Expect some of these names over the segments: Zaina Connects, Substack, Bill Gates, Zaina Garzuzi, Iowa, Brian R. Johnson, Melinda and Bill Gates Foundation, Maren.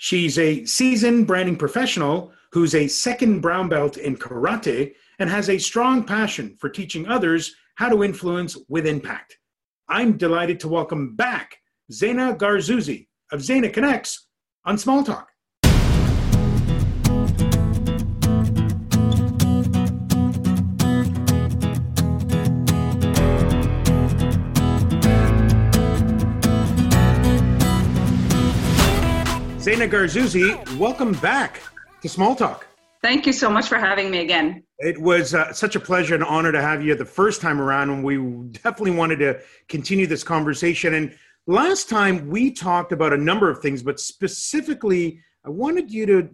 She's a seasoned branding professional who's a second brown belt in karate and has a strong passion for teaching others how to influence with impact. I'm delighted to welcome back Zaina Garzuzi of Zaina Connects on Small Talk. Zaina Garzuzi, welcome back to Small Talk. Thank you so much for having me again. It was such a pleasure and honor to have you the first time around, and we definitely wanted to continue this conversation. And last time we talked about a number of things, but specifically, I wanted you to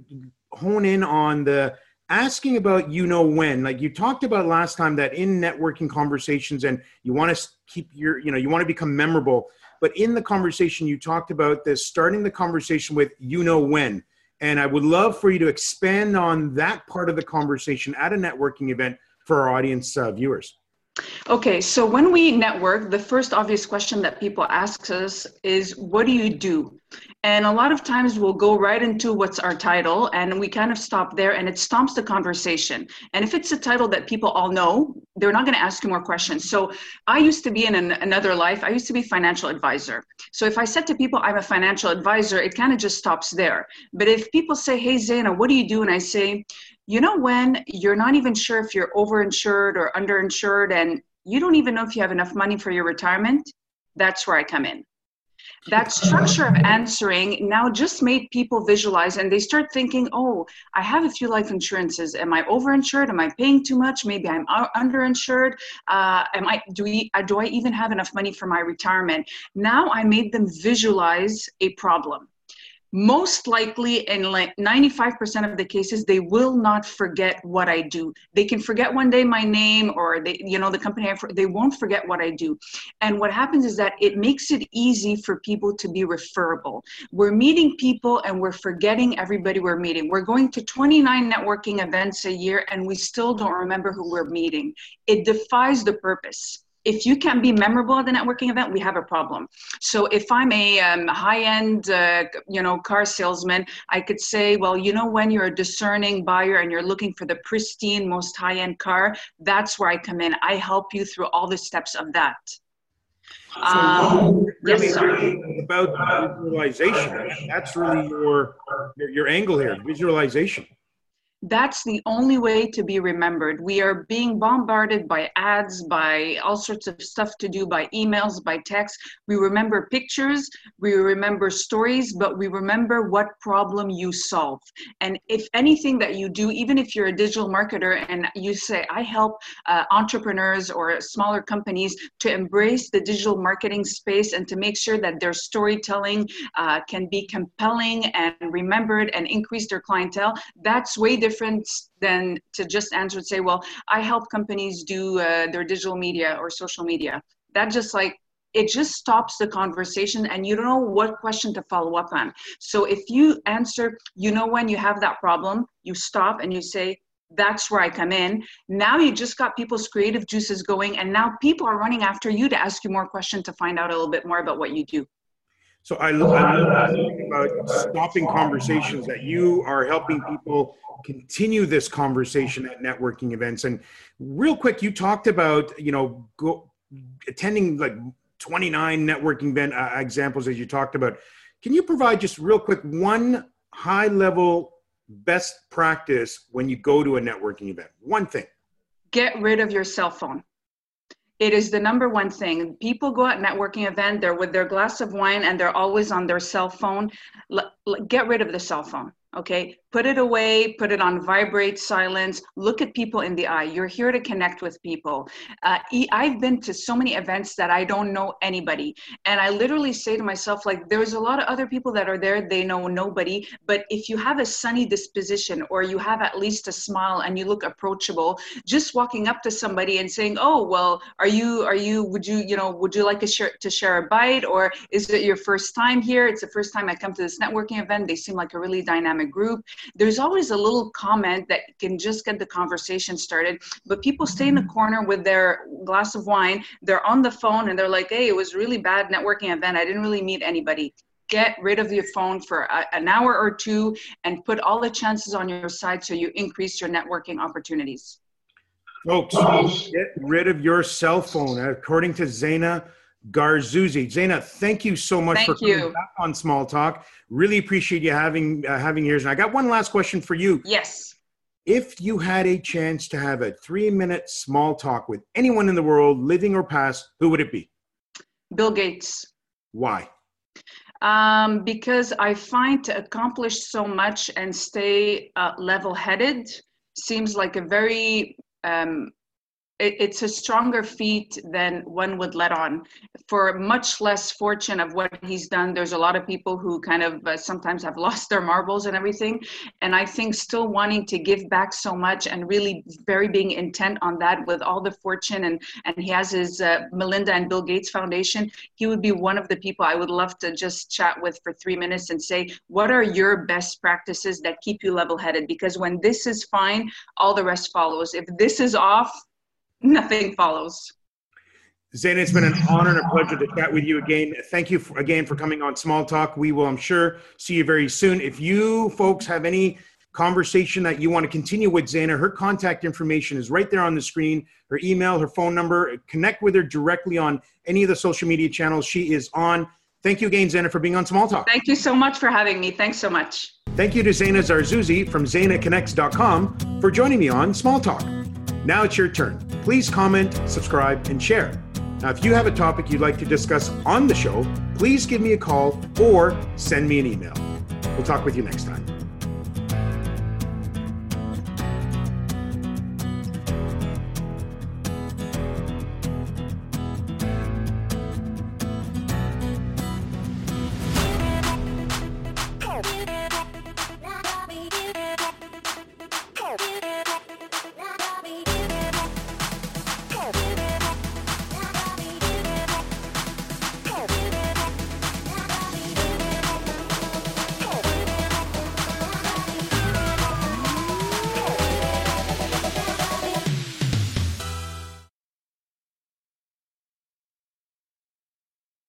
hone in on the asking about when. Like you talked about last time that in networking conversations, and you want to keep you want to become memorable. But in the conversation, you talked about this, starting the conversation with when. And I would love for you to expand on that part of the conversation at a networking event for our audience viewers. Okay, so when we network, the first obvious question that people ask us is, what do you do? And a lot of times we'll go right into what's our title, and we kind of stop there, and it stops the conversation. And if it's a title that people all know, they're not going to ask you more questions. So I used to be in another life, I used to be financial advisor. So if I said to people, I'm a financial advisor, it kind of just stops there. But if people say, hey, Zaina, what do you do? And I say, when you're not even sure if you're overinsured or underinsured, and you don't even know if you have enough money for your retirement, that's where I come in. That structure of answering now just made people visualize, and they start thinking, oh, I have a few life insurances. Am I overinsured? Am I paying too much? Maybe I'm underinsured. Do I even have enough money for my retirement? Now I made them visualize a problem. Most likely, in like 95% of the cases, they will not forget what I do. They can forget one day my name or the company. They won't forget what I do. And what happens is that it makes it easy for people to be referable. We're meeting people and we're forgetting everybody we're meeting. We're going to 29 networking events a year and we still don't remember who we're meeting. It defies the purpose. If you can't be memorable at the networking event, we have a problem. So if I'm a high-end, car salesman, I could say, well, when you're a discerning buyer and you're looking for the pristine, most high-end car, that's where I come in. I help you through all the steps of that. So about visualization. That's really your angle here, visualization. That's the only way to be remembered. We are being bombarded by ads, by all sorts of stuff to do, by emails, by text. We remember pictures, we remember stories, but we remember what problem you solve. And if anything that you do, even if you're a digital marketer and you say, I help entrepreneurs or smaller companies to embrace the digital marketing space and to make sure that their storytelling can be compelling and remembered and increase their clientele, that's way different than to just answer and say, well, I help companies do their digital media or social media. That just stops the conversation and you don't know what question to follow up on. So if you answer, when you have that problem, you stop and you say, that's where I come in. Now you just got people's creative juices going and now people are running after you to ask you more questions to find out a little bit more about what you do. So I love about stopping conversations, that you are helping people continue this conversation at networking events. And real quick, you talked about, attending like 29 networking event examples as you talked about. Can you provide just real quick one high level best practice when you go to a networking event? One thing. Get rid of your cell phone. It is the number one thing. People go at networking event, they're with their glass of wine and they're always on their cell phone. Get rid of the cell phone, okay? Put it away, put it on vibrate, silence, look at people in the eye. You're here to connect with people. I've been to so many events that I don't know anybody. And I literally say to myself, there's a lot of other people that are there, they know nobody. But if you have a sunny disposition or you have at least a smile and you look approachable, just walking up to somebody and saying, oh, well, would you like to share a bite? Or is it your first time here? It's the first time I come to this networking event. They seem like a really dynamic group. There's always a little comment that can just get the conversation started, but people stay in the corner with their glass of wine. They're on the phone and they're like, hey, it was really bad networking event. I didn't really meet anybody. get rid of your phone for an hour or two and put all the chances on your side so you increase your networking opportunities. Folks, get rid of your cell phone, according to Zaina Garzuzi. Zaina, thank you so much for coming back on Small Talk. Really appreciate you having here. And I got one last question for you. Yes. If you had a chance to have a 3-minute small talk with anyone in the world, living or past, who would it be? Bill Gates. Why? Because I find to accomplish so much and stay level-headed seems like a very, it's a stronger feat than one would let on. For much less fortune of what he's done, there's a lot of people who kind of sometimes have lost their marbles and everything. And I think still wanting to give back so much and really very being intent on that with all the fortune, and he has his Melinda and Bill Gates Foundation. He would be one of the people I would love to just chat with for 3 minutes and say, what are your best practices that keep you level-headed? Because when this is fine, all the rest follows. If this is off, nothing follows. Zaina, it's been an honor and a pleasure to chat with you again. Thank you again for coming on Small Talk. We will, I'm sure, see you very soon. If you folks have any conversation that you want to continue with Zaina, her contact information is right there on the screen, her email, her phone number. Connect with her directly on any of the social media channels she is on. Thank you again, Zaina, for being on Small Talk. Thank you so much for having me. Thanks so much. Thank you to Zaina Garzuzi from ZainaConnects.com for joining me on Small Talk. Now it's your turn. Please comment, subscribe, and share. Now, if you have a topic you'd like to discuss on the show, please give me a call or send me an email. We'll talk with you next time.